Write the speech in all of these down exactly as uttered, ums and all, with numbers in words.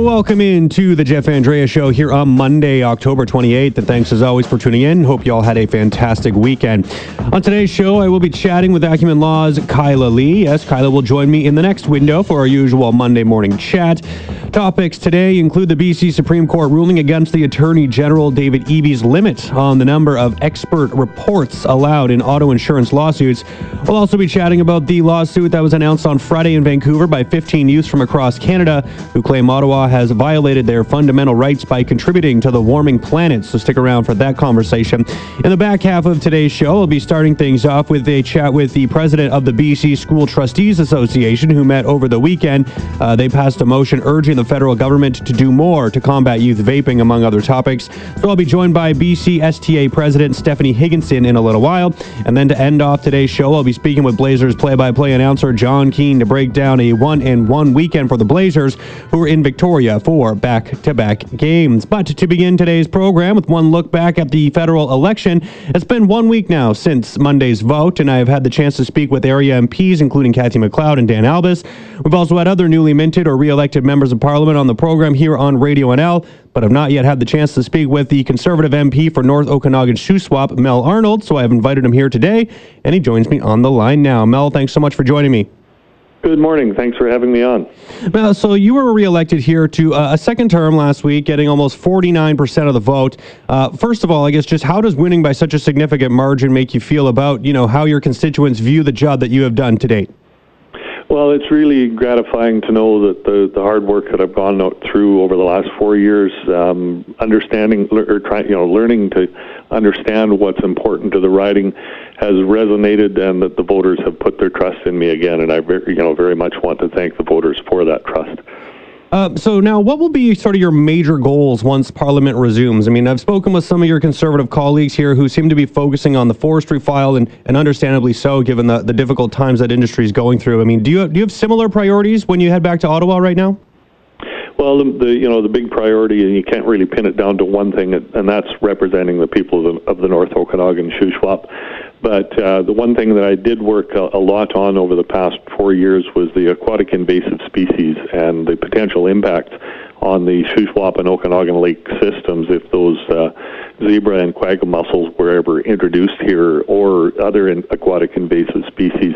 Welcome in to the Jeff Andreas Show here on Monday, October twenty-eighth. And thanks as always for tuning in. Hope you all had a fantastic weekend. On today's show, I will be chatting with Acumen Law's Kyla Lee. Yes, Kyla will join me in the next window for our usual Monday morning chat. Topics today include the B C Supreme Court ruling against the Attorney General David Eby's limit on the number of expert reports allowed in auto insurance lawsuits. We'll also be chatting about the lawsuit that was announced on Friday in Vancouver by fifteen youths from across Canada who claim Ottawa has violated their fundamental rights by contributing to the warming planet, so stick around for that conversation. In the back half of today's show, we'll be starting things off with a chat with the president of the B C School Trustees Association, who met over the weekend. Uh, they passed a motion urging the federal government to do more to combat youth vaping, among other topics. So I'll be joined by B C S T A President Stephanie Higginson in a little while. And then to end off today's show, I'll be speaking with Blazers play-by-play announcer John Keane to break down a one and one weekend for the Blazers, who are in Victoria for back-to-back games. But to begin today's program with one look back at the federal election, it's been one week now since Monday's vote, and I have had the chance to speak with area M Ps, including Kathy McLeod and Dan Albas. We've also had other newly minted or re-elected members of Parliament on the program here on Radio N L, but I've not yet had the chance to speak with the Conservative M P for North Okanagan-Shuswap, Mel Arnold, so I have invited him here today, and he joins me on the line now. Mel, thanks so much for joining me. Good morning. Thanks for having me on. Now, so you were re-elected here to uh, a second term last week, getting almost forty-nine percent of the vote. Uh, first of all, I guess, just how does winning by such a significant margin make you feel about, you know, how your constituents view the job that you have done to date? Well, it's really gratifying to know that the, the hard work that I've gone out through over the last four years, um, understanding or trying, you know, learning to understand what's important to the riding, has resonated, and that the voters have put their trust in me again. And I, very, you know, very much want to thank the voters for that trust. Uh, so now, what will be sort of your major goals once Parliament resumes? I mean, I've spoken with some of your Conservative colleagues here who seem to be focusing on the forestry file, and, and understandably so, given the, the difficult times that industry is going through. I mean, do you do you have similar priorities when you head back to Ottawa right now? Well, the, the you know the big priority, and you can't really pin it down to one thing, and that's representing the people of the, of the North Okanagan-Shuswap. But uh, the one thing that I did work a, a lot on over the past four years was the aquatic invasive species and the potential impact on the Shuswap and Okanagan Lake systems if those uh, zebra and quagga mussels were ever introduced here, or other in aquatic invasive species.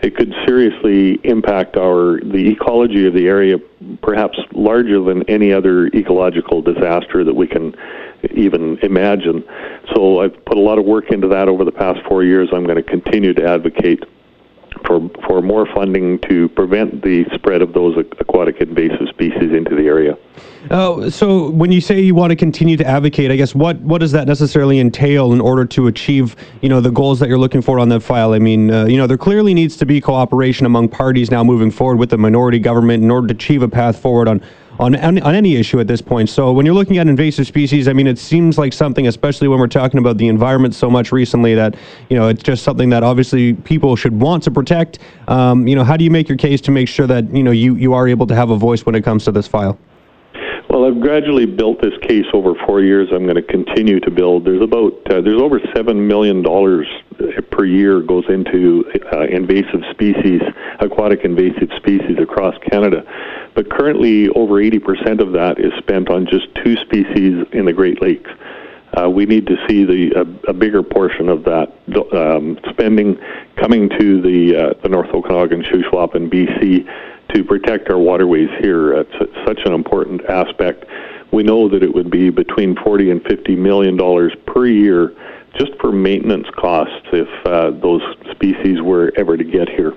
It could seriously impact our the ecology of the area, perhaps larger than any other ecological disaster that we can even imagine. So I've put a lot of work into that over the past four years. I'm going to continue to advocate for for more funding to prevent the spread of those aquatic invasive species into the area. Uh, so when you say you want to continue to advocate, I guess, what, what does that necessarily entail in order to achieve, you know, the goals that you're looking for on that file? I mean, uh, you know, there clearly needs to be cooperation among parties now moving forward with the minority government in order to achieve a path forward on On, on any issue at this point. So when you're looking at invasive species, I mean, it seems like something, especially when we're talking about the environment so much recently, that, you know, it's just something that obviously people should want to protect. Um, you know, how do you make your case to make sure that, you know, you, you are able to have a voice when it comes to this file? Well, I've gradually built this case over four years. I'm going to continue to build. There's about uh, there's over seven million dollars per year goes into uh, invasive species, aquatic invasive species across Canada. But currently, over eighty percent of that is spent on just two species in the Great Lakes. Uh, we need to see the uh, a bigger portion of that um, spending coming to the uh, the North Okanagan-Shuswap and B C to protect our waterways here. It's such an important aspect. We know that it would be between forty and fifty million dollars per year just for maintenance costs if uh, those species were ever to get here.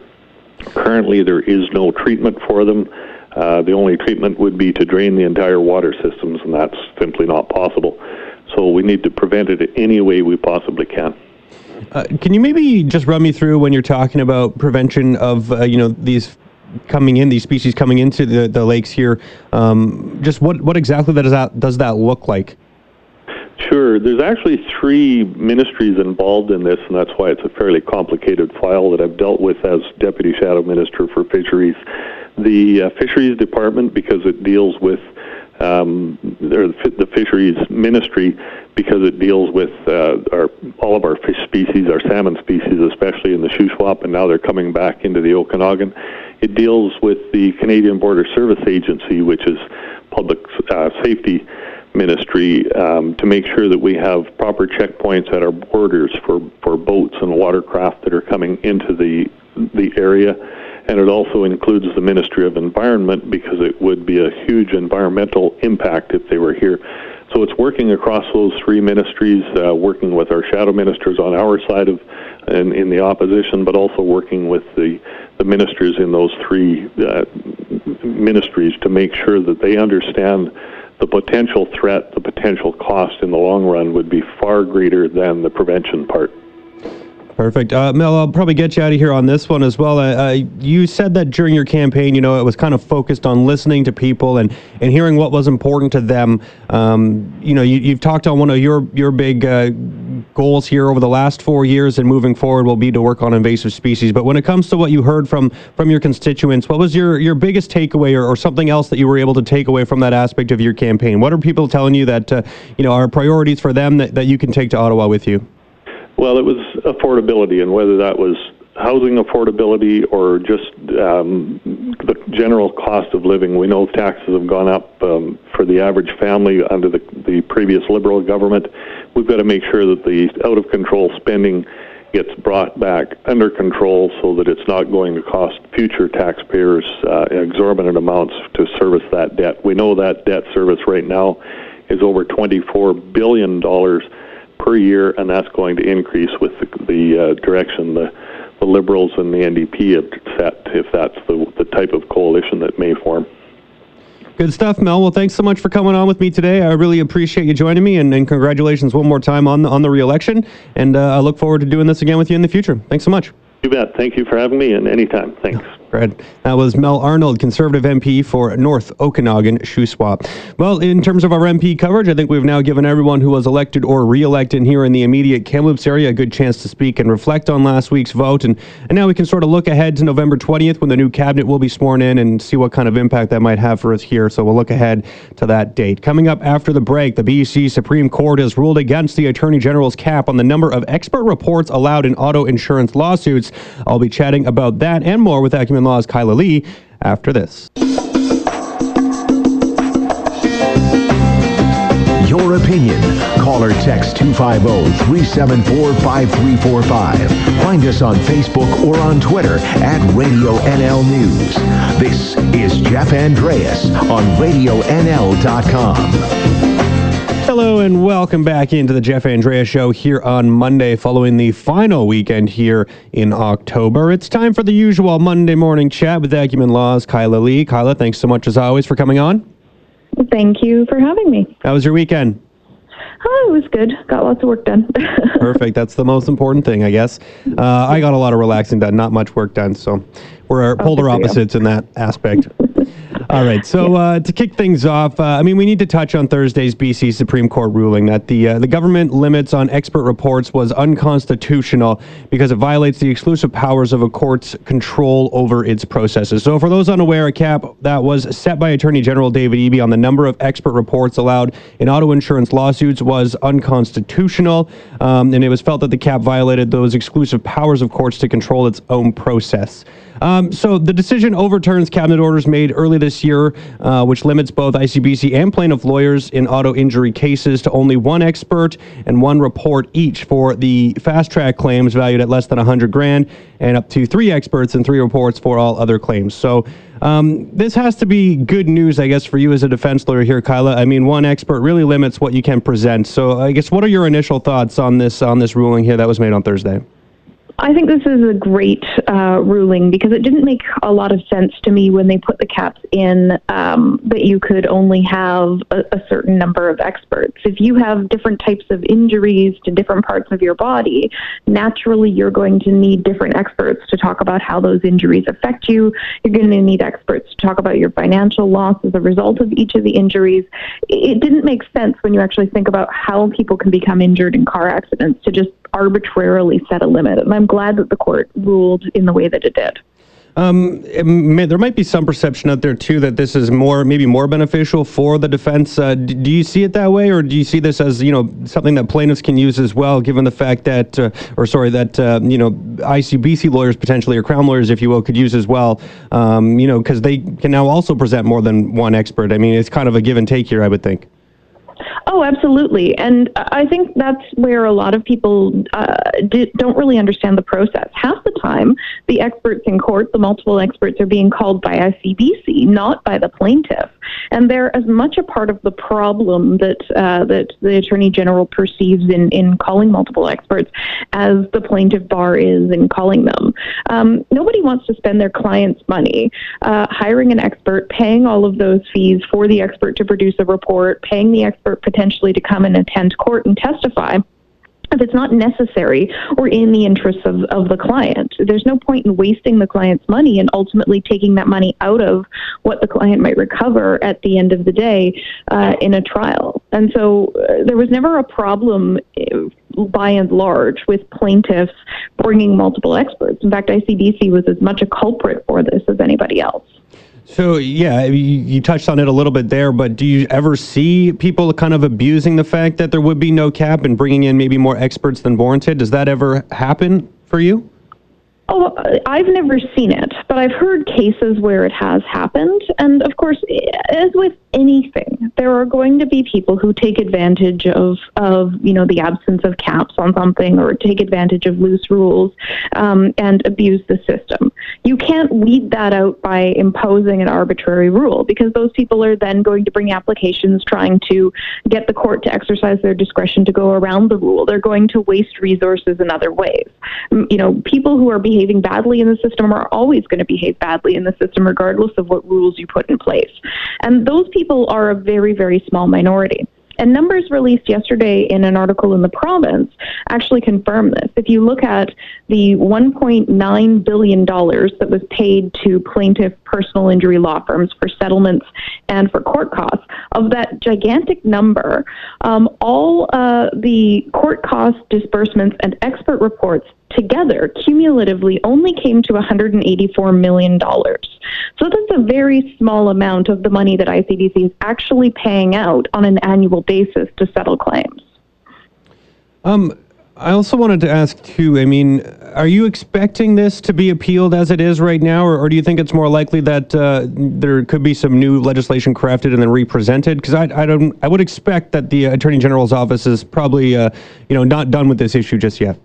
Currently, there is no treatment for them. Uh, the only treatment would be to drain the entire water systems, and that's simply not possible. So we need to prevent it any way we possibly can. Uh, can you maybe just run me through when you're talking about prevention of, uh, you know, these coming in, these species coming into the, the lakes here, um, just what, what exactly that is that, does that look like? Sure. There's actually three ministries involved in this, and that's why it's a fairly complicated file that I've dealt with as Deputy Shadow Minister for Fisheries. The uh, Fisheries Department, because it deals with um, or the fisheries ministry, because it deals with uh, our, all of our fish species, our salmon species, especially in the Shuswap, and now they're coming back into the Okanagan. It deals with the Canadian Border Service Agency, which is public uh, safety ministry, um, to make sure that we have proper checkpoints at our borders for, for boats and watercraft that are coming into the the area. And it also includes the Ministry of Environment, because it would be a huge environmental impact if they were here. So it's working across those three ministries, uh, working with our shadow ministers on our side of and in the opposition, but also working with the, the ministers in those three uh, ministries to make sure that they understand the potential threat, the potential cost in the long run would be far greater than the prevention part. Perfect. Uh, Mel, I'll probably get you out of here on this one as well. Uh, you said that during your campaign, you know, it was kind of focused on listening to people and, and hearing what was important to them. Um, you know, you, you've talked on one of your, your big uh, goals here over the last four years and moving forward will be to work on invasive species. But when it comes to what you heard from, from your constituents, what was your, your biggest takeaway or, or something else that you were able to take away from that aspect of your campaign? What are people telling you that, uh, you know, are priorities for them that, that you can take to Ottawa with you? Well, it was affordability, and whether that was housing affordability or just um, the general cost of living. We know taxes have gone up um, for the average family under the, the previous Liberal government. We've got to make sure that the out-of-control spending gets brought back under control so that it's not going to cost future taxpayers uh, exorbitant amounts to service that debt. We know that debt service right now is over twenty-four billion dollars per year, and that's going to increase with the, the uh, direction the, the Liberals and the N D P have set, if that's the, the type of coalition that may form. Good stuff, Mel. Well, thanks so much for coming on with me today. I really appreciate you joining me, and, and congratulations one more time on the, on the re-election, and uh, I look forward to doing this again with you in the future. Thanks so much. You bet. Thank you for having me, and anytime. Thanks. No. Right. That was Mel Arnold, Conservative M P for North Okanagan-Shuswap. Well, in terms of our M P coverage, I think we've now given everyone who was elected or re-elected here in the immediate Kamloops area a good chance to speak and reflect on last week's vote. And, and now we can sort of look ahead to November twentieth when the new cabinet will be sworn in and see what kind of impact that might have for us here. So we'll look ahead to that date. Coming up after the break, the B C Supreme Court has ruled against the Attorney General's cap on the number of expert reports allowed in auto insurance lawsuits. I'll be chatting about that and more with Acumen Law's Kyla Lee after this. Your opinion. Call or text two five zero, three seven four, five three four five. Find us on Facebook or on Twitter at Radio N L News. This is Jeff Andreas on radio N L dot com. Hello and welcome back into the Jeff Andreas Show here on Monday following the final weekend here in October. It's time for the usual Monday morning chat with Acumen Law's Kyla Lee. Kyla, thanks so much as always for coming on. Thank you for having me. How was your weekend? Oh, it was good. Got lots of work done. Perfect. That's the most important thing, I guess. Uh, I got a lot of relaxing done, not much work done, so we're polar opposites in that aspect. All right, so uh, to kick things off, uh, I mean, we need to touch on Thursday's B C Supreme Court ruling that the uh, the government limits on expert reports was unconstitutional because it violates the exclusive powers of a court's control over its processes. So for those unaware, a cap that was set by Attorney General David Eby on the number of expert reports allowed in auto insurance lawsuits was unconstitutional, um, and it was felt that the cap violated those exclusive powers of courts to control its own process. Um, so the decision overturns cabinet orders made early this year, uh, which limits both I C B C and plaintiff lawyers in auto injury cases to only one expert and one report each for the fast-track claims valued at less than one hundred grand, and up to three experts and three reports for all other claims. So um, this has to be good news, I guess, for you as a defense lawyer here, Kyla. I mean, one expert really limits what you can present. So I guess what are your initial thoughts on this on this ruling here that was made on Thursday? I think this is a great uh, ruling because it didn't make a lot of sense to me when they put the caps in um, that you could only have a, a certain number of experts. If you have different types of injuries to different parts of your body, naturally you're going to need different experts to talk about how those injuries affect you. You're going to need experts to talk about your financial loss as a result of each of the injuries. It didn't make sense when you actually think about how people can become injured in car accidents to just arbitrarily set a limit, and I'm glad that the court ruled in the way that it did. Um, may, there might be some perception out there, too, that this is more, maybe more beneficial for the defense. Uh, do, do you see it that way, or do you see this as, you know, something that plaintiffs can use as well, given the fact that, uh, or sorry, that, uh, you know, I C B C lawyers potentially, or Crown lawyers, if you will, could use as well, um, you know, because they can now also present more than one expert. I mean, it's kind of a give and take here, I would think. Oh, absolutely. And I think that's where a lot of people uh, d- don't really understand the process. Half the time, the experts in court, the multiple experts, are being called by I C B C, not by the plaintiff. And they're as much a part of the problem that uh, that the Attorney General perceives in, in calling multiple experts as the plaintiff bar is in calling them. Um, nobody wants to spend their client's money uh, hiring an expert, paying all of those fees for the expert to produce a report, paying the expert potentially to come and attend court and testify, if it's not necessary or in the interests of, of the client. There's no point in wasting the client's money and ultimately taking that money out of what the client might recover at the end of the day uh, in a trial. And so uh, there was never a problem, by and large, with plaintiffs bringing multiple experts. In fact, I C B C was as much a culprit for this as anybody else. So, yeah, you touched on it a little bit there, but do you ever see people kind of abusing the fact that there would be no cap and bringing in maybe more experts than warranted? Does that ever happen for you? Oh, I've never seen it, but I've heard cases where it has happened. And of course, as with anything, there are going to be people who take advantage of, of you know, the absence of caps on something, or take advantage of loose rules um, and abuse the system. You can't weed that out by imposing an arbitrary rule, because those people are then going to bring applications trying to get the court to exercise their discretion to go around the rule. They're going to waste resources in other ways. You know, people who are behaving behaving badly in the system are always going to behave badly in the system, regardless of what rules you put in place. And those people are a very, very small minority. And numbers released yesterday in an article in the province actually confirm this. If you look at the one point nine billion dollars that was paid to plaintiff personal injury law firms for settlements and for court costs, of that gigantic number, um, all uh, the court cost disbursements and expert reports together cumulatively only came to one hundred eighty-four million dollars. So that's a very small amount of the money that I C B C is actually paying out on an annual basis to settle claims. Um, I also wanted to ask, too, I mean, are you expecting this to be appealed as it is right now, or, or do you think it's more likely that uh, there could be some new legislation crafted and then represented? Because I, I don't, I would expect that the Attorney General's office is probably, uh, you know, not done with this issue just yet.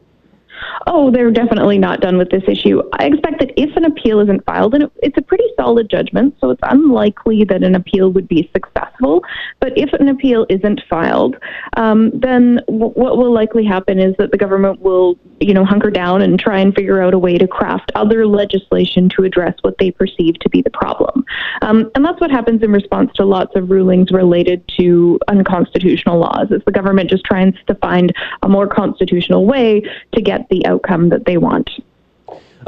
Oh, they're definitely not done with this issue. I expect that if an appeal isn't filed, and it's a pretty solid judgment, so it's unlikely that an appeal would be successful. But if an appeal isn't filed, um, then w- what will likely happen is that the government will, you know, hunker down and try and figure out a way to craft other legislation to address what they perceive to be the problem. Um, and that's what happens in response to lots of rulings related to unconstitutional laws, is the government just tries to find a more constitutional way to get the outcome that they want.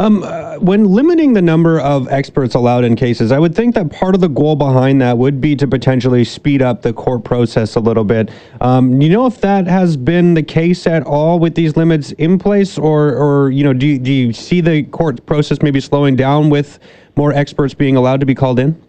Um, uh, when limiting the number of experts allowed in cases, I would think that part of the goal behind that would be to potentially speed up the court process a little bit. Um, you know, if that has been the case at all with these limits in place, or, or you know, do you, do you see the court process maybe slowing down with more experts being allowed to be called in?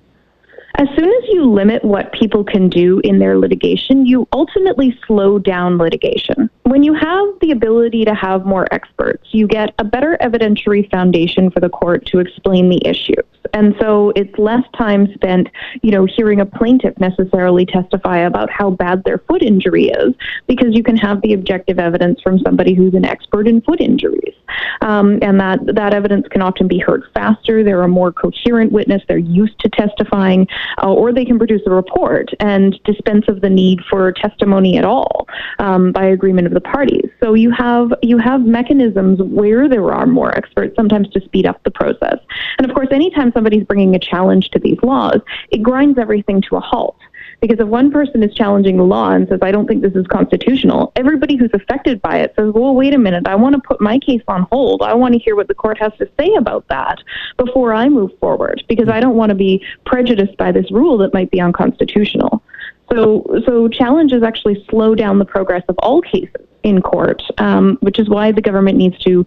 As soon as you limit what people can do in their litigation, you ultimately slow down litigation. When you have the ability to have more experts, you get a better evidentiary foundation for the court to explain the issues. And so it's less time spent, you know, hearing a plaintiff necessarily testify about how bad their foot injury is, because you can have the objective evidence from somebody who's an expert in foot injuries. Um, and that, that evidence can often be heard faster. They're a more coherent witness. They're used to testifying, uh, or they can produce a report and dispense of the need for testimony at all um, by agreement of the parties. So you have, you have mechanisms where there are more experts, sometimes to speed up the process. And of course, anytime somebody's bringing a challenge to these laws, it grinds everything to a halt. Because if one person is challenging the law and says, I don't think this is constitutional, everybody who's affected by it says, well, wait a minute, I want to put my case on hold. I want to hear what the court has to say about that before I move forward, because I don't want to be prejudiced by this rule that might be unconstitutional. So, so challenges actually slow down the progress of all cases in court, um, which is why the government needs to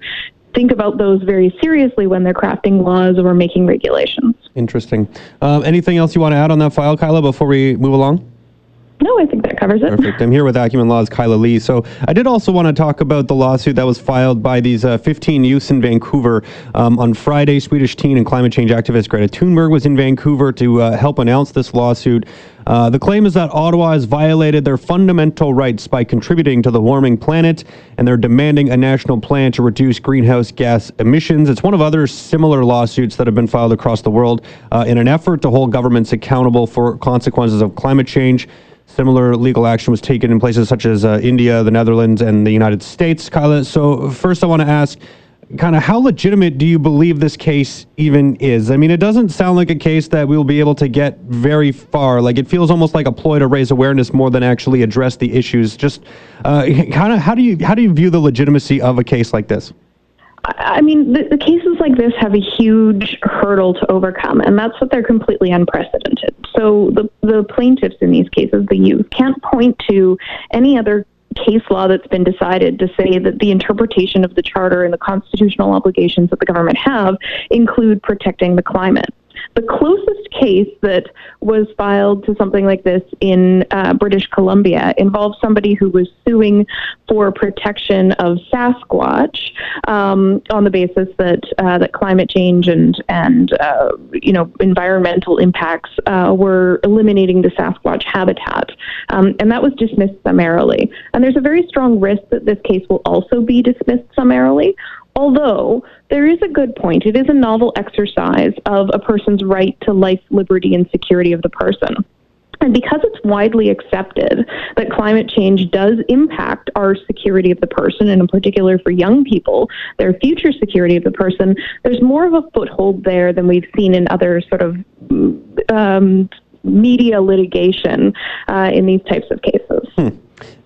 think about those very seriously when they're crafting laws or making regulations. Interesting. Um, anything else you want to add on that file, Kyla, before we move along? No, I think that covers it. Perfect. I'm here with Acumen Law's Kyla Lee. So I did also want to talk about the lawsuit that was filed by these uh, fifteen youths in Vancouver. Um, on Friday, Swedish teen and climate change activist Greta Thunberg was in Vancouver to uh, help announce this lawsuit. Uh, the claim is that Ottawa has violated their fundamental rights by contributing to the warming planet, and they're demanding a national plan to reduce greenhouse gas emissions. It's one of other similar lawsuits that have been filed across the world uh, in an effort to hold governments accountable for consequences of climate change. Similar legal action was taken in places such as uh, India, the Netherlands, and the United States. Kyla, so first I want to ask, kind of how legitimate do you believe this case even is? I mean, it doesn't sound like a case that we'll be able to get very far. Like, it feels almost like a ploy to raise awareness more than actually address the issues. Just uh, kind of how do you how do you view the legitimacy of a case like this? I mean, the, the cases like this have a huge hurdle to overcome, and that's what they're completely unprecedented. So the, the plaintiffs in these cases, the youth, can't point to any other case law that's been decided to say that the interpretation of the Charter and the constitutional obligations that the government have include protecting the climate. The closest case that was filed to something like this in uh, British Columbia involved somebody who was suing for protection of Sasquatch um, on the basis that uh, that climate change and and uh, you know environmental impacts uh, were eliminating the Sasquatch habitat, um, and that was dismissed summarily. And there's a very strong risk that this case will also be dismissed summarily. Although there is a good point, it is a novel exercise of a person's right to life, liberty, and security of the person. And because it's widely accepted that climate change does impact our security of the person, and in particular for young people, their future security of the person, there's more of a foothold there than we've seen in other sort of um, media litigation uh, in these types of cases. Hmm.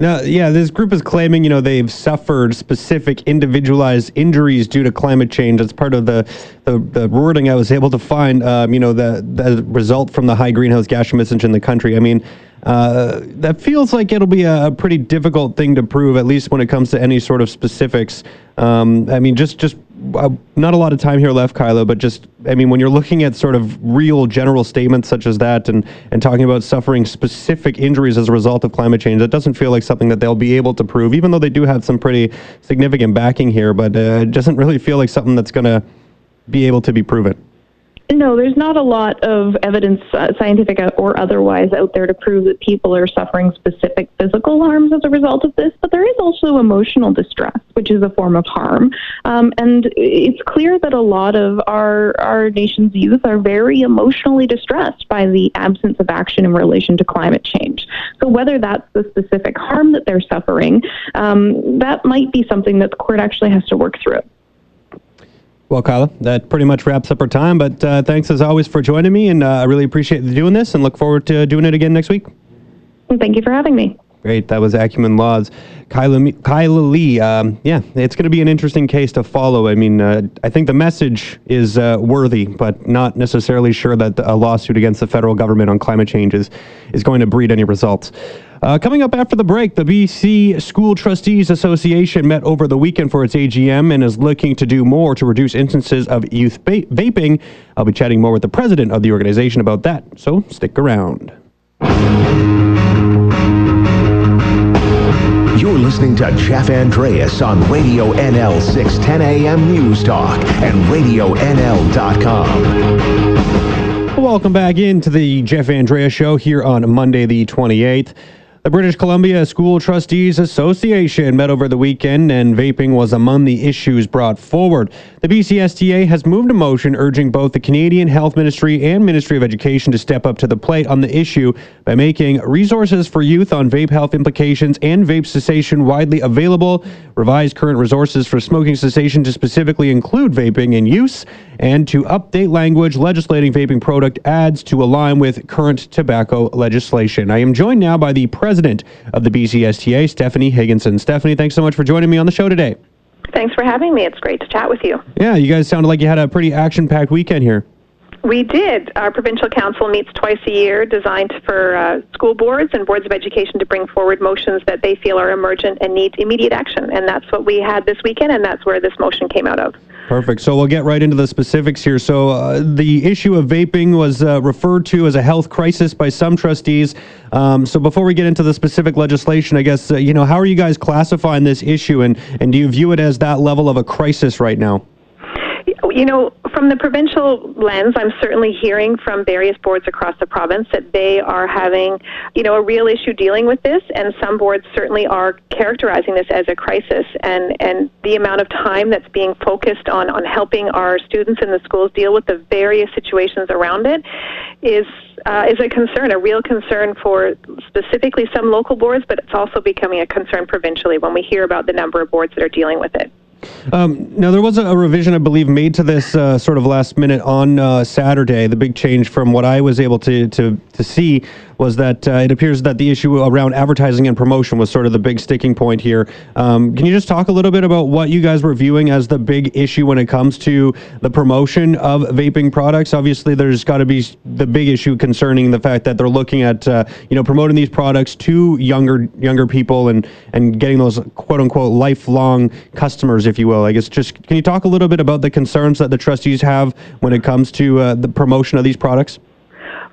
Now, yeah, this group is claiming, you know, they've suffered specific individualized injuries due to climate change. That's part of the, the, the wording I was able to find, um, you know, the, the result from the high greenhouse gas emissions in the country. I mean, uh, that feels like it'll be a, a pretty difficult thing to prove, at least when it comes to any sort of specifics. Um, I mean, just, just uh, not a lot of time here left, Kyla, but just, I mean, when you're looking at sort of real general statements such as that and, and talking about suffering specific injuries as a result of climate change, that doesn't feel like something that they'll be able to prove, even though they do have some pretty significant backing here, but uh, it doesn't really feel like something that's going to be able to be proven. No, there's not a lot of evidence, uh, scientific or otherwise, out there to prove that people are suffering specific physical harms as a result of this, but there is also emotional distress, which is a form of harm. Um, and it's clear that a lot of our, our nation's youth are very emotionally distressed by the absence of action in relation to climate change. So whether that's the specific harm that they're suffering, um, that might be something that the court actually has to work through. Well, Kyla, that pretty much wraps up our time, but uh, thanks as always for joining me, and uh, I really appreciate you doing this and look forward to doing it again next week. Thank you for having me. Great. That was Acumen Law's Kyla, Kyla Lee. Um, yeah, it's going to be an interesting case to follow. I mean, uh, I think the message is uh, worthy, but not necessarily sure that a lawsuit against the federal government on climate change is, is going to breed any results. Uh, coming up after the break, the B C School Trustees Association met over the weekend for its A G M and is looking to do more to reduce instances of youth va- vaping. I'll be chatting more with the president of the organization about that, so stick around. You're listening to Jeff Andreas on Radio N L six ten A M News Talk and radio N L dot com. Welcome back into the Jeff Andreas Show here on Monday the twenty-eighth. The British Columbia School Trustees Association met over the weekend, and vaping was among the issues brought forward. The B C S T A has moved a motion urging both the Canadian Health Ministry and Ministry of Education to step up to the plate on the issue by making resources for youth on vape health implications and vape cessation widely available, revise current resources for smoking cessation to specifically include vaping and use, and to update language legislating vaping product ads to align with current tobacco legislation. I am joined now by the president of the B C S T A, Stephanie Higginson. Stephanie, thanks so much for joining me on the show today. Thanks for having me. It's great to chat with you. Yeah, you guys sounded like you had a pretty action-packed weekend here. We did. Our provincial council meets twice a year, designed for uh, school boards and boards of education to bring forward motions that they feel are emergent and need immediate action. And that's what we had this weekend, and that's where this motion came out of. Perfect. So we'll get right into the specifics here. So uh, the issue of vaping was uh, referred to as a health crisis by some trustees. Um, so before we get into the specific legislation, I guess, uh, you know, how are you guys classifying this issue, and, and do you view it as that level of a crisis right now? You know, from the provincial lens, I'm certainly hearing from various boards across the province that they are having, you know, a real issue dealing with this, and some boards certainly are characterizing this as a crisis. And, and the amount of time that's being focused on, on helping our students in the schools deal with the various situations around it is uh, is a concern, a real concern for specifically some local boards, but it's also becoming a concern provincially when we hear about the number of boards that are dealing with it. Um, now, there was a, a revision, I believe, made to this uh, sort of last minute on uh, Saturday. The big change from what I was able to, to, to see was that uh, it appears that the issue around advertising and promotion was sort of the big sticking point here. Um, can you just talk a little bit about what you guys were viewing as the big issue when it comes to the promotion of vaping products? Obviously, there's got to be the big issue concerning the fact that they're looking at, uh, you know, promoting these products to younger younger people and, and getting those quote-unquote lifelong customers, if you will. I guess just can you talk a little bit about the concerns that the trustees have when it comes to uh, the promotion of these products?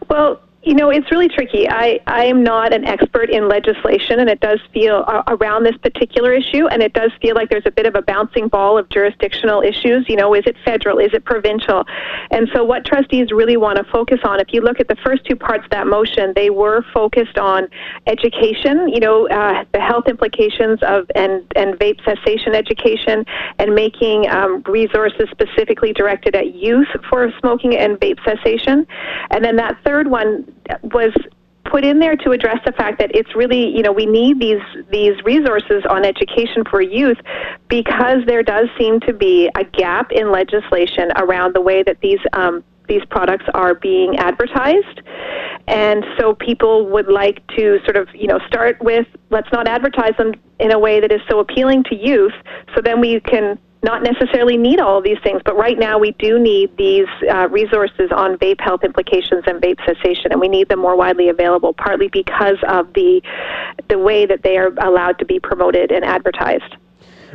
Well, you know, it's really tricky. I, I am not an expert in legislation, and it does feel uh, around this particular issue, and it does feel like there's a bit of a bouncing ball of jurisdictional issues. You know, is it federal? Is it provincial? And so what trustees really want to focus on, if you look at the first two parts of that motion, they were focused on education, you know, uh, the health implications of and, and vape cessation education, and making um, resources specifically directed at youth for smoking and vape cessation. And then that third one was put in there to address the fact that it's really, you know, we need these these resources on education for youth, because there does seem to be a gap in legislation around the way that these um, these products are being advertised. And so people would like to sort of, you know, start with, let's not advertise them in a way that is so appealing to youth, so then we can not necessarily need all of these things, but right now we do need these uh, resources on vape health implications and vape cessation, and we need them more widely available, partly because of the the way that they are allowed to be promoted and advertised.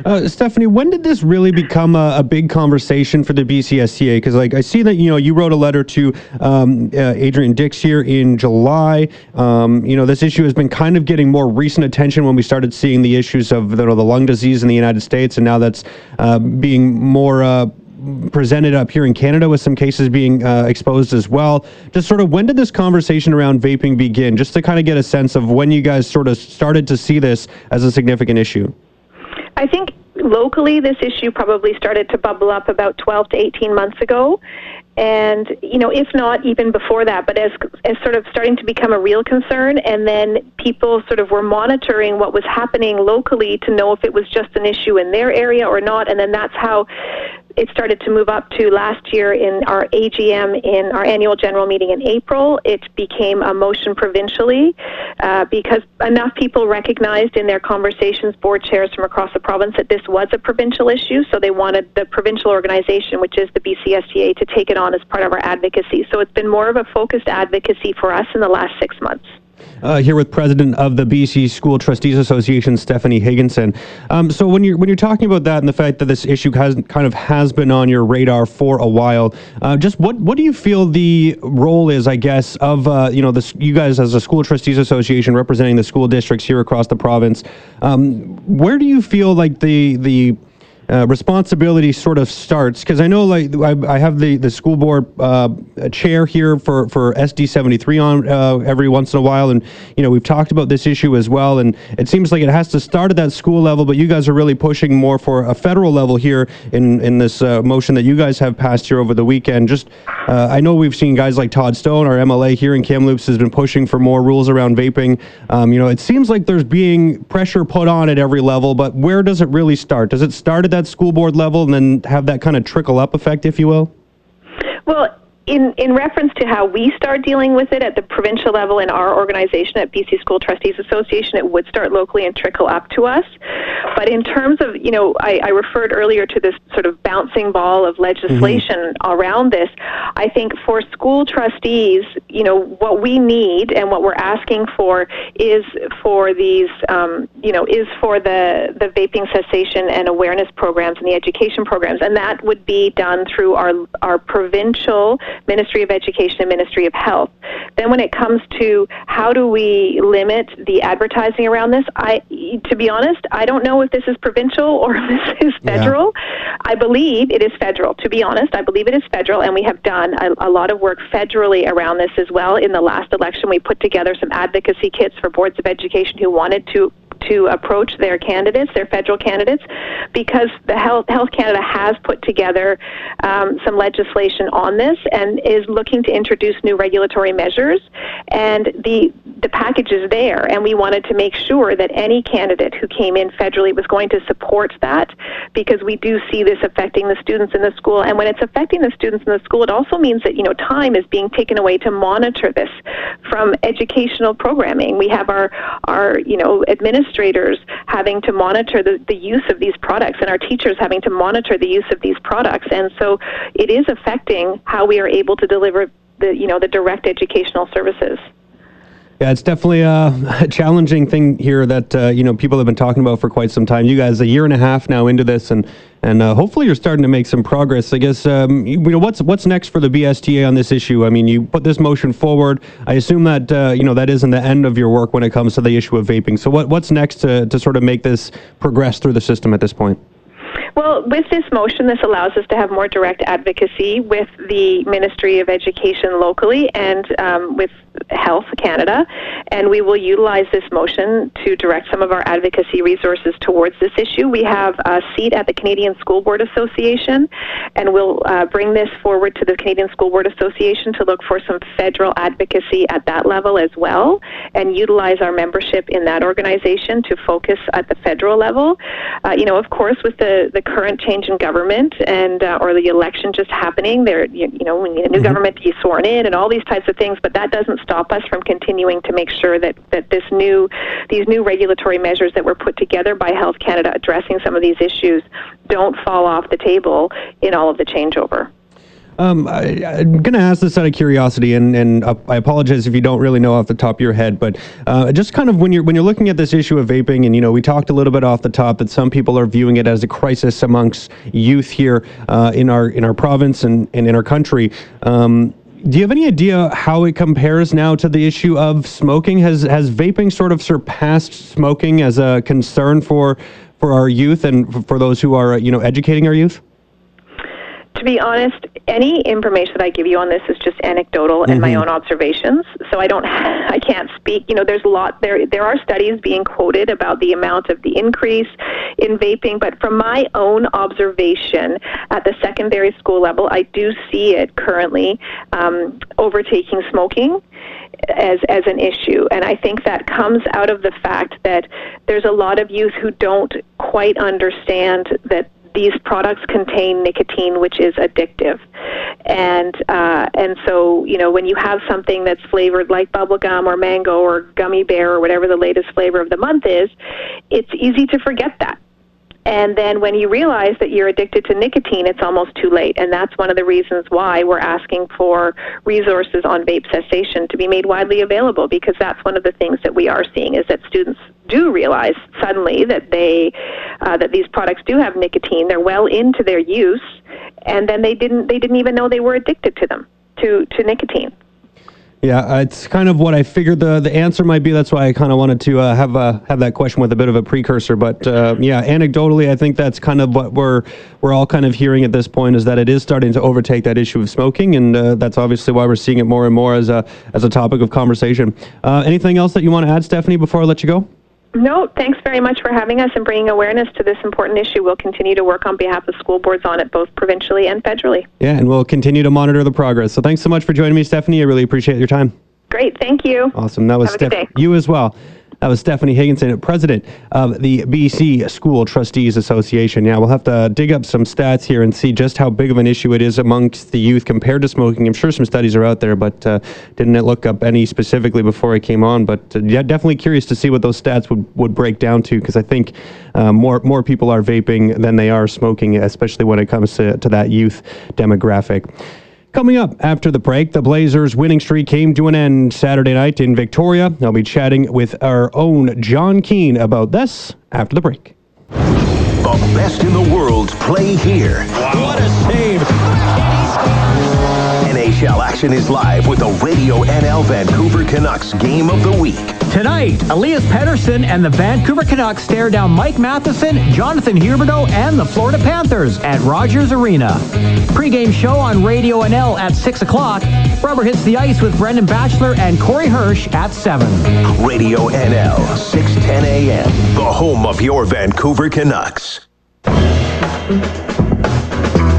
Uh, Stephanie, when did this really become a, a big conversation for the B C S C A? Because, like, I see that, you know, you wrote a letter to um, uh, Adrian Dix here in July. Um, you know, this issue has been kind of getting more recent attention when we started seeing the issues of the, the lung disease in the United States, and now that's uh, being more uh, presented up here in Canada with some cases being uh, exposed as well. Just sort of when did this conversation around vaping begin? Just to kind of get a sense of when you guys sort of started to see this as a significant issue. I think locally this issue probably started to bubble up about twelve to eighteen months ago, and, you know, if not even before that, but as as sort of starting to become a real concern. And then people sort of were monitoring what was happening locally to know if it was just an issue in their area or not, and then that's how it started to move up to last year in our A G M, in our annual general meeting in April. It became a motion provincially uh, because enough people recognized in their conversations, board chairs from across the province, that this was a provincial issue, so they wanted the provincial organization, which is the B C S C A, to take it on as part of our advocacy. So it's been more of a focused advocacy for us in the last six months. Uh, here with President of the B C School Trustees Association, Stephanie Higginson. Um, so when you're when you're talking about that, and the fact that this issue has kind of has been on your radar for a while, uh, just what what do you feel the role is, I guess, of uh, you know, this, you guys as a School Trustees Association representing the school districts here across the province? Um, where do you feel like the the Uh, responsibility sort of starts? Because I know, like, I, I have the, the school board uh, chair here for, for S D seventy-three on uh, every once in a while, and, you know, we've talked about this issue as well, and it seems like it has to start at that school level, but you guys are really pushing more for a federal level here in, in this uh, motion that you guys have passed here over the weekend. Just, uh, I know we've seen guys like Todd Stone, our M L A here in Kamloops, has been pushing for more rules around vaping. Um, you know, it seems like there's being pressure put on at every level, but where does it really start? Does it start at that school board level and then have that kind of trickle up effect, if you will? Well, in in reference to how we start dealing with it at the provincial level in our organization at B C School Trustees Association, it would start locally and trickle up to us. But in terms of, you know, I, I referred earlier to this sort of bouncing ball of legislation mm-hmm. around this. I think for school trustees, you know, what we need and what we're asking for is for these, um, you know, is for the, the vaping cessation and awareness programs and the education programs. And that would be done through our, our provincial Ministry of Education and Ministry of Health. Then when it comes to how do we limit the advertising around this, I, to be honest, I don't know if this is provincial or if this is federal. Yeah. I believe it is federal. To be honest, I believe it is federal, and we have done a, a lot of work federally around this as well. In the last election, we put together some advocacy kits for boards of education who wanted to to approach their candidates, their federal candidates, because the Health, Health Canada has put together um, some legislation on this and is looking to introduce new regulatory measures. And the the package is there, and we wanted to make sure that any candidate who came in federally was going to support that, because we do see this affecting the students in the school. And when it's affecting the students in the school, it also means that, you know, time is being taken away to monitor this from educational programming. We have our, our you know, administrators administrators having to monitor the, the use of these products, and our teachers having to monitor the use of these products. And so it is affecting how we are able to deliver the, you know, the direct educational services. Yeah, it's definitely a, a challenging thing here that, uh, you know, people have been talking about for quite some time. You guys, a year and a half now into this, and and uh, hopefully you're starting to make some progress. I guess, um, you know, what's what's next for the B S T A on this issue? I mean, you put this motion forward. I assume that, uh, you know, that isn't the end of your work when it comes to the issue of vaping. So what what's next to, to sort of make this progress through the system at this point? Well, with this motion, this allows us to have more direct advocacy with the Ministry of Education locally and um, with Health Canada, and we will utilize this motion to direct some of our advocacy resources towards this issue. We have a seat at the Canadian School Board Association, and we'll uh, bring this forward to the Canadian School Board Association to look for some federal advocacy at that level as well, and utilize our membership in that organization to focus at the federal level. Uh, you know, of course, with the, the current change in government and uh, or the election just happening, there you, you know, we need a new mm-hmm. government to be sworn in and all these types of things, but that doesn't stop us from continuing to make sure that, that this new, these new regulatory measures that were put together by Health Canada addressing some of these issues don't fall off the table in all of the changeover. Um, I, I'm going to ask this out of curiosity, and, and uh, I apologize if you don't really know off the top of your head, but uh, just kind of when you're when you're looking at this issue of vaping, and, you know, we talked a little bit off the top that some people are viewing it as a crisis amongst youth here uh, in our in our province and, and in our country. Um, do you have any idea how it compares now to the issue of smoking? Has has vaping sort of surpassed smoking as a concern for for our youth and for those who are, you know, educating our youth? To be honest, any information that I give you on this is just anecdotal mm-hmm. and my own observations. So I don't, I can't speak. You know, there's a lot there. There are studies being quoted about the amount of the increase in vaping, but from my own observation at the secondary school level, I do see it currently um, overtaking smoking as as an issue. And I think that comes out of the fact that there's a lot of youth who don't quite understand that these products contain nicotine, which is addictive. And uh, and so, you know, when you have something that's flavored like bubblegum or mango or gummy bear or whatever the latest flavor of the month is, it's easy to forget that. And then when you realize that you're addicted to nicotine, it's almost too late. And that's one of the reasons why we're asking for resources on vape cessation to be made widely available, because that's one of the things that we are seeing is that students do realize suddenly that they uh, that these products do have nicotine. They're well into their use, and then they didn't they didn't even know they were addicted to them, to, to nicotine. Yeah, it's kind of what I figured the the answer might be. That's why I kind of wanted to uh, have uh, have that question with a bit of a precursor. But uh, yeah, anecdotally, I think that's kind of what we're we're all kind of hearing at this point, is that it is starting to overtake that issue of smoking, and uh, that's obviously why we're seeing it more and more as a as a topic of conversation. Uh, anything else that you want to add, Stephanie, before I let you go? No, thanks very much for having us and bringing awareness to this important issue. We'll continue to work on behalf of school boards on it, both provincially and federally. Yeah, and we'll continue to monitor the progress. So thanks so much for joining me, Stephanie. I really appreciate your time. Great, thank you. Awesome. That was Steph. You as well. That was Stephanie Higginson, president of the B C School Trustees Association. Yeah, we'll have to dig up some stats here and see just how big of an issue it is amongst the youth compared to smoking. I'm sure some studies are out there, but uh, didn't look up any specifically before I came on. But uh, yeah, definitely curious to see what those stats would, would break down to, because I think uh, more more people are vaping than they are smoking, especially when it comes to, to that youth demographic. Coming up after the break, the Blazers' winning streak came to an end Saturday night in Victoria. I'll be chatting with our own John Keane about this after the break. The best in the world play here. Wow. What a save. N H L action is live with the Radio N L Vancouver Canucks Game of the Week. Tonight, Elias Pettersson and the Vancouver Canucks stare down Mike Matheson, Jonathan Huberdeau, and the Florida Panthers at Rogers Arena. Pre-game show on Radio N L at six o'clock. Rubber hits the ice with Brendan Batchelor and Corey Hirsch at seven. Radio N L, six ten a.m., the home of your Vancouver Canucks.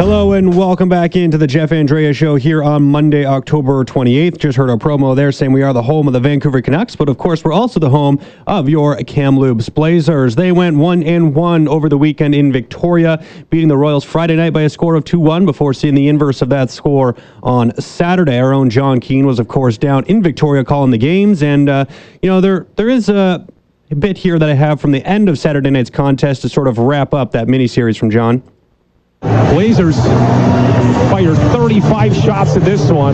Hello and welcome back into the Jeff Andreas Show here on Monday, October twenty-eighth. Just heard our promo there saying we are the home of the Vancouver Canucks, but of course we're also the home of your Kamloops Blazers. They went one and one over the weekend in Victoria, beating the Royals Friday night by a score of two one before seeing the inverse of that score on Saturday. Our own John Keane was, of course, down in Victoria calling the games, and uh, you know, there there is a bit here that I have from the end of Saturday night's contest to sort of wrap up that mini-series from John. Blazers fired thirty-five shots in this one.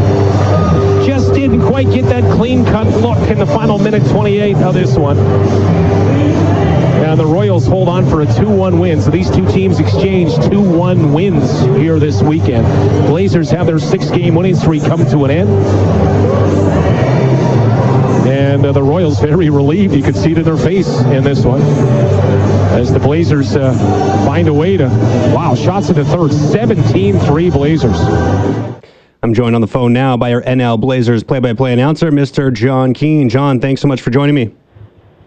Just didn't quite get that clean-cut look in the final minute twenty-eight of this one. And the Royals hold on for a two one win. So these two teams exchange two one wins here this weekend. Blazers have their six-game winning streak come to an end. And uh, the Royals very relieved. You could see it in their face in this one. As the Blazers uh, find a way to, wow, shots in the third, seventeen three Blazers. I'm joined on the phone now by our N L Blazers play-by-play announcer, Mister John Keane. John, thanks so much for joining me.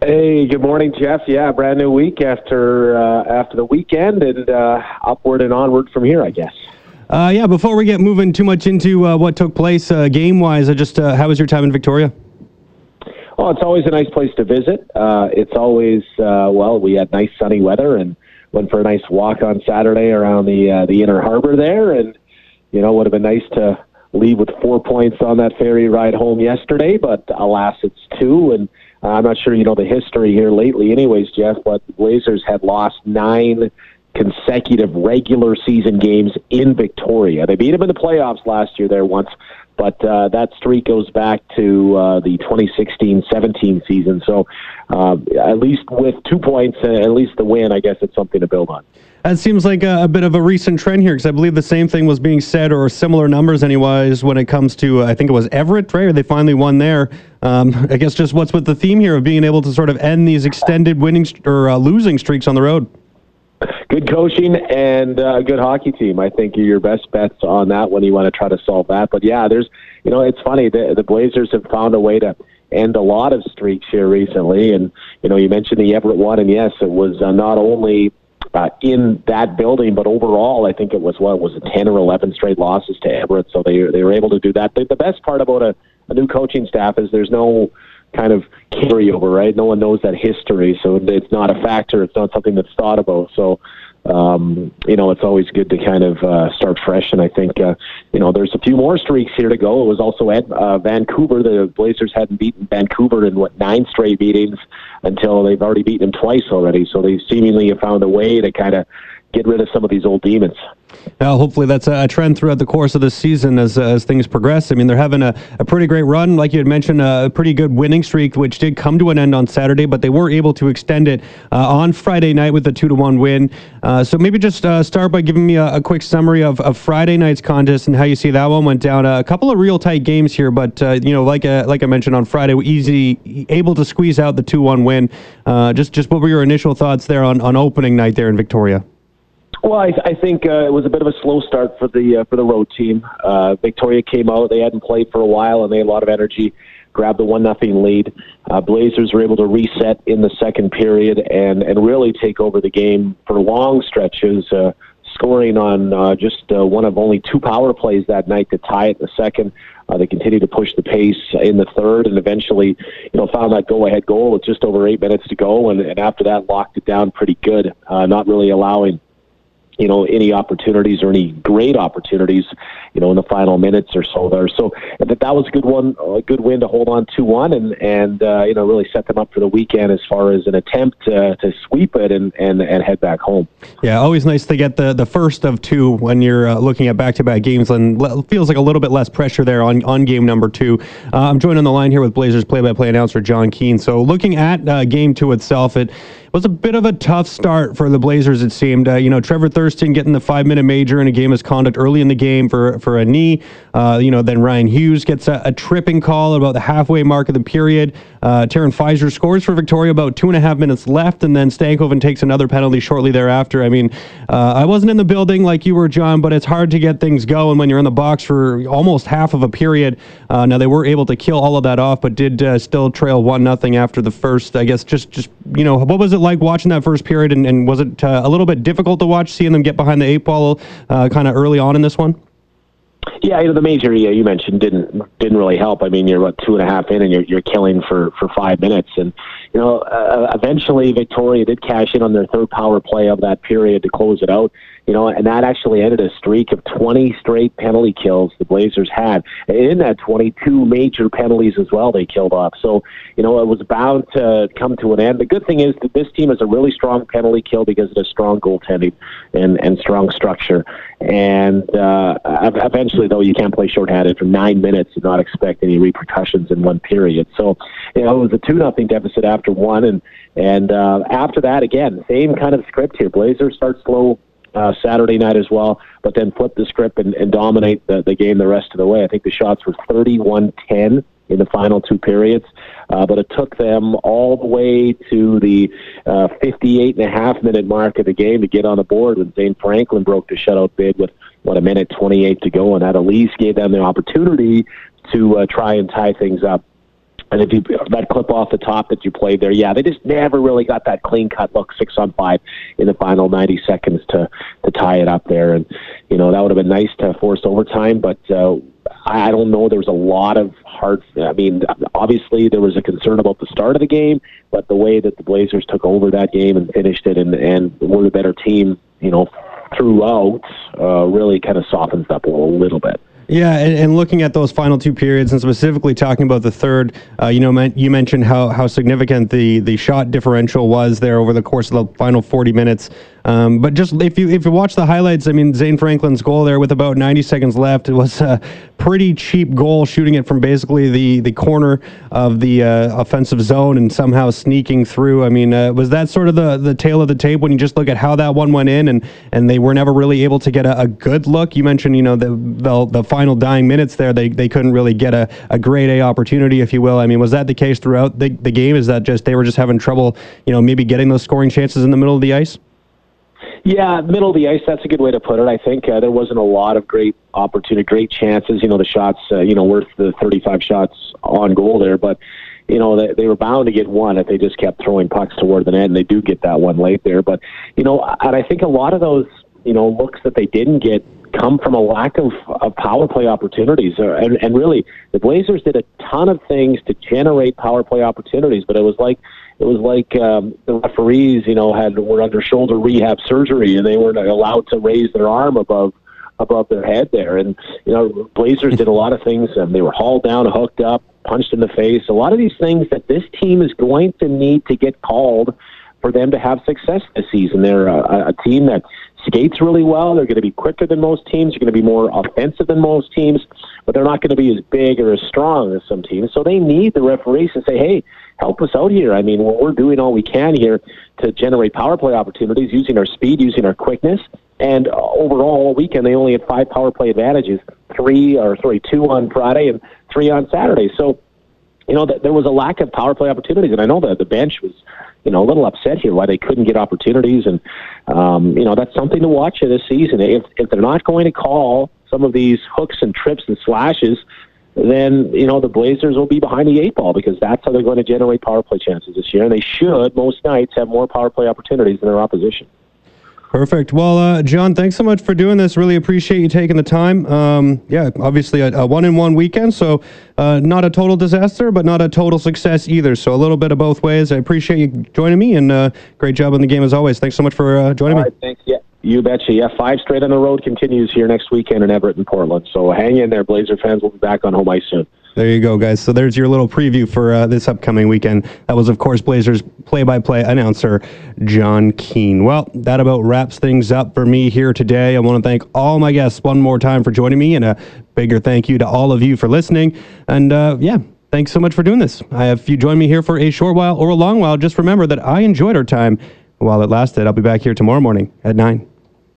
Hey, good morning, Jeff. Yeah, brand new week after, uh, after the weekend, and uh, upward and onward from here, I guess. Uh, yeah, before we get moving too much into uh, what took place uh, game-wise, I just uh, how was your time in Victoria? Well, it's always a nice place to visit. Uh, it's always, uh, well, we had nice sunny weather and went for a nice walk on Saturday around the uh, the inner harbor there. And, you know, would have been nice to leave with four points on that ferry ride home yesterday, but alas, it's two. And uh, I'm not sure you know the history here lately anyways, Jeff, but the Blazers had lost nine consecutive regular season games in Victoria. They beat them in the playoffs last year there once. But uh, that streak goes back to uh, the twenty sixteen seventeen season. So uh, at least with two points, uh, at least the win, I guess it's something to build on. That seems like a, a bit of a recent trend here, because I believe the same thing was being said, or similar numbers anyways, when it comes to, uh, I think it was Everett, right? Or they finally won there. Um, I guess just what's with the theme here of being able to sort of end these extended winning st- or uh, losing streaks on the road? Good coaching and a good hockey team. I think your best bets on that when you want to try to solve that. But yeah, there's, you know, it's funny. The, the Blazers have found a way to end a lot of streaks here recently. And, you know, you mentioned the Everett one, and yes, it was uh, not only uh, in that building, but overall, I think it was what was it, ten or eleven straight losses to Everett. So they, they were able to do that. The, the best part about a, a new coaching staff is there's no kind of carryover, right? No one knows that history, so it's not a factor. It's not something that's thought about. So, um, you know, it's always good to kind of uh, start fresh. And I think, uh, you know, there's a few more streaks here to go. It was also at uh, Vancouver. The Blazers hadn't beaten Vancouver in, what, nine straight meetings until they've already beaten them twice already. So they seemingly have found a way to kind of get rid of some of these old demons. Now, hopefully that's a trend throughout the course of the season as uh, as things progress. I mean, they're having a, a pretty great run. Like you had mentioned, a pretty good winning streak, which did come to an end on Saturday, but they were able to extend it uh, on Friday night with a two to one win. Uh, so maybe just uh, start by giving me a, a quick summary of, of Friday night's contest and how you see that one went down. Uh, a couple of real tight games here, but, uh, you know, like uh, like I mentioned on Friday, easy, able to squeeze out the two one win. Uh, just, just what were your initial thoughts there on, on opening night there in Victoria? Well, I, I think uh, it was a bit of a slow start for the uh, for the road team. Uh, Victoria came out; they hadn't played for a while, and they had a lot of energy. grabbed the one nothing lead. Uh, Blazers were able to reset in the second period and, and really take over the game for long stretches, uh, scoring on uh, just uh, one of only two power plays that night to tie it in the second. Uh, they continued to push the pace in the third and eventually, you know, found that go-ahead goal with just over eight minutes to go, and, and after that locked it down pretty good, uh, not really allowing, you know, any opportunities or any great opportunities, you know, in the final minutes or so there. So that that was a good one, a good win to hold on two one and, and uh, you know, really set them up for the weekend as far as an attempt uh, to sweep it and, and, and head back home. Yeah, always nice to get the, the first of two when you're uh, looking at back-to-back games, and le- feels like a little bit less pressure there on, on game number two. Uh, I'm joined on the line here with Blazers play-by-play announcer John Keane. So looking at uh, game two itself, it was a bit of a tough start for the Blazers, it seemed. Uh, you know, Trevor Thurston getting the five-minute major in a game misconduct early in the game for, for a knee. Uh, you know, then Ryan Hughes gets a, a tripping call at about the halfway mark of the period. Uh, Taron Fizer scores for Victoria about two and a half minutes left, and then Stankoven takes another penalty shortly thereafter. I mean, uh, I wasn't in the building like you were, John, but it's hard to get things going when you're in the box for almost half of a period. Uh, now, they were able to kill all of that off, but did uh, still trail one nothing after the first. I guess just, just you know, what was it like watching that first period, and, and was it uh, a little bit difficult to watch, seeing them get behind the eight ball uh, kind of early on in this one? Yeah, you know, the major yeah, you mentioned didn't didn't really help. I mean, you're about two and a half in, and you're you're killing for, for five minutes, and you know, uh, eventually Victoria did cash in on their third power play of that period to close it out. You know, and that actually ended a streak of twenty straight penalty kills the Blazers had. And in that twenty-two major penalties as well they killed off. So, you know, it was bound to come to an end. The good thing is that this team has a really strong penalty kill because of the strong goaltending and, and strong structure. And uh, eventually, though, you can't play shorthanded for nine minutes and not expect any repercussions in one period. So, you know, it was a two nothing deficit after one. And, and uh, after that, again, same kind of script here. Blazers start slow Uh, Saturday night as well, but then flip the script and, and dominate the, the game the rest of the way. I think the shots were thirty-one ten in the final two periods, uh, but it took them all the way to the uh, fifty-eight and a half minute mark of the game to get on the board when Zane Franklin broke the shutout bid with, what, a minute twenty-eight to go, and that at least gave them the opportunity to uh, try and tie things up. And if you that clip off the top that you played there, yeah, they just never really got that clean-cut look six on five in the final ninety seconds to, to tie it up there. And, you know, that would have been nice to force overtime, but uh, I don't know. There was a lot of hard – I mean, obviously there was a concern about the start of the game, but the way that the Blazers took over that game and finished it and, and were the better team, you know, throughout uh, really kind of softens up a little, little bit. Yeah, and, and looking at those final two periods, and specifically talking about the third, uh, you know, man, you mentioned how, how significant the, the shot differential was there over the course of the final forty minutes. Um, but just if you if you watch the highlights, I mean, Zane Franklin's goal there with about ninety seconds left, it was a pretty cheap goal, shooting it from basically the, the corner of the uh, offensive zone and somehow sneaking through. I mean, uh, was that sort of the, the tail of the tape when you just look at how that one went in, and, and they were never really able to get a, a good look? You mentioned, you know, the the, the final Final dying minutes there, they they couldn't really get a, a grade A opportunity, if you will. I mean, was that the case throughout the, the game? Is that just they were just having trouble, you know, maybe getting those scoring chances in the middle of the ice? Yeah, middle of the ice, that's a good way to put it. I think uh, there wasn't a lot of great opportunity, great chances. You know, the shots, uh, you know, worth the thirty-five shots on goal there, but you know, they, they were bound to get one if they just kept throwing pucks toward the net, and they do get that one late there. But, you know, and I think a lot of those, you know, looks that they didn't get come from a lack of, of power play opportunities. And, and really, the Blazers did a ton of things to generate power play opportunities, but it was like it was like um, the referees, you know, had were under shoulder rehab surgery, and they weren't allowed to raise their arm above above their head there. And, you know, Blazers did a lot of things. Um, they were hauled down, hooked up, punched in the face. A lot of these things that this team is going to need to get called for them to have success this season. They're a, a team that skates really well. They're going to be quicker than most teams. They're going to be more offensive than most teams, but they're not going to be as big or as strong as some teams. So they need the referees to say, hey, help us out here. I mean, we're doing all we can here to generate power play opportunities using our speed, using our quickness. And overall, all weekend, they only had five power play advantages, three or sorry, two on Friday and three on Saturday. So, you know, there was a lack of power play opportunities, and I know that the bench was, you know, a little upset here why they couldn't get opportunities, and um, you know, that's something to watch this season. If if they're not going to call some of these hooks and trips and slashes, then, you know, the Blazers will be behind the eight ball, because that's how they're going to generate power play chances this year. And they should, most nights, have more power play opportunities than their opposition. Perfect. Well, uh, John, thanks so much for doing this. Really appreciate you taking the time. Um, yeah, obviously a, a one-in-one weekend, so uh, not a total disaster, but not a total success either. So a little bit of both ways. I appreciate you joining me, and uh, great job on the game as always. Thanks so much for uh, joining All right, me. Thanks. Yeah, you betcha. Yeah, five straight on the road continues here next weekend in Everett and Portland. So hang in there, Blazer fans. We'll be back on home ice soon. There you go, guys. So there's your little preview for uh, this upcoming weekend. That was, of course, Blazers play-by-play announcer John Keane. Well, that about wraps things up for me here today. I want to thank all my guests one more time for joining me, and a bigger thank you to all of you for listening. And, uh, yeah, thanks so much for doing this. Uh, if you join me here for a short while or a long while, just remember that I enjoyed our time while it lasted. I'll be back here tomorrow morning at nine.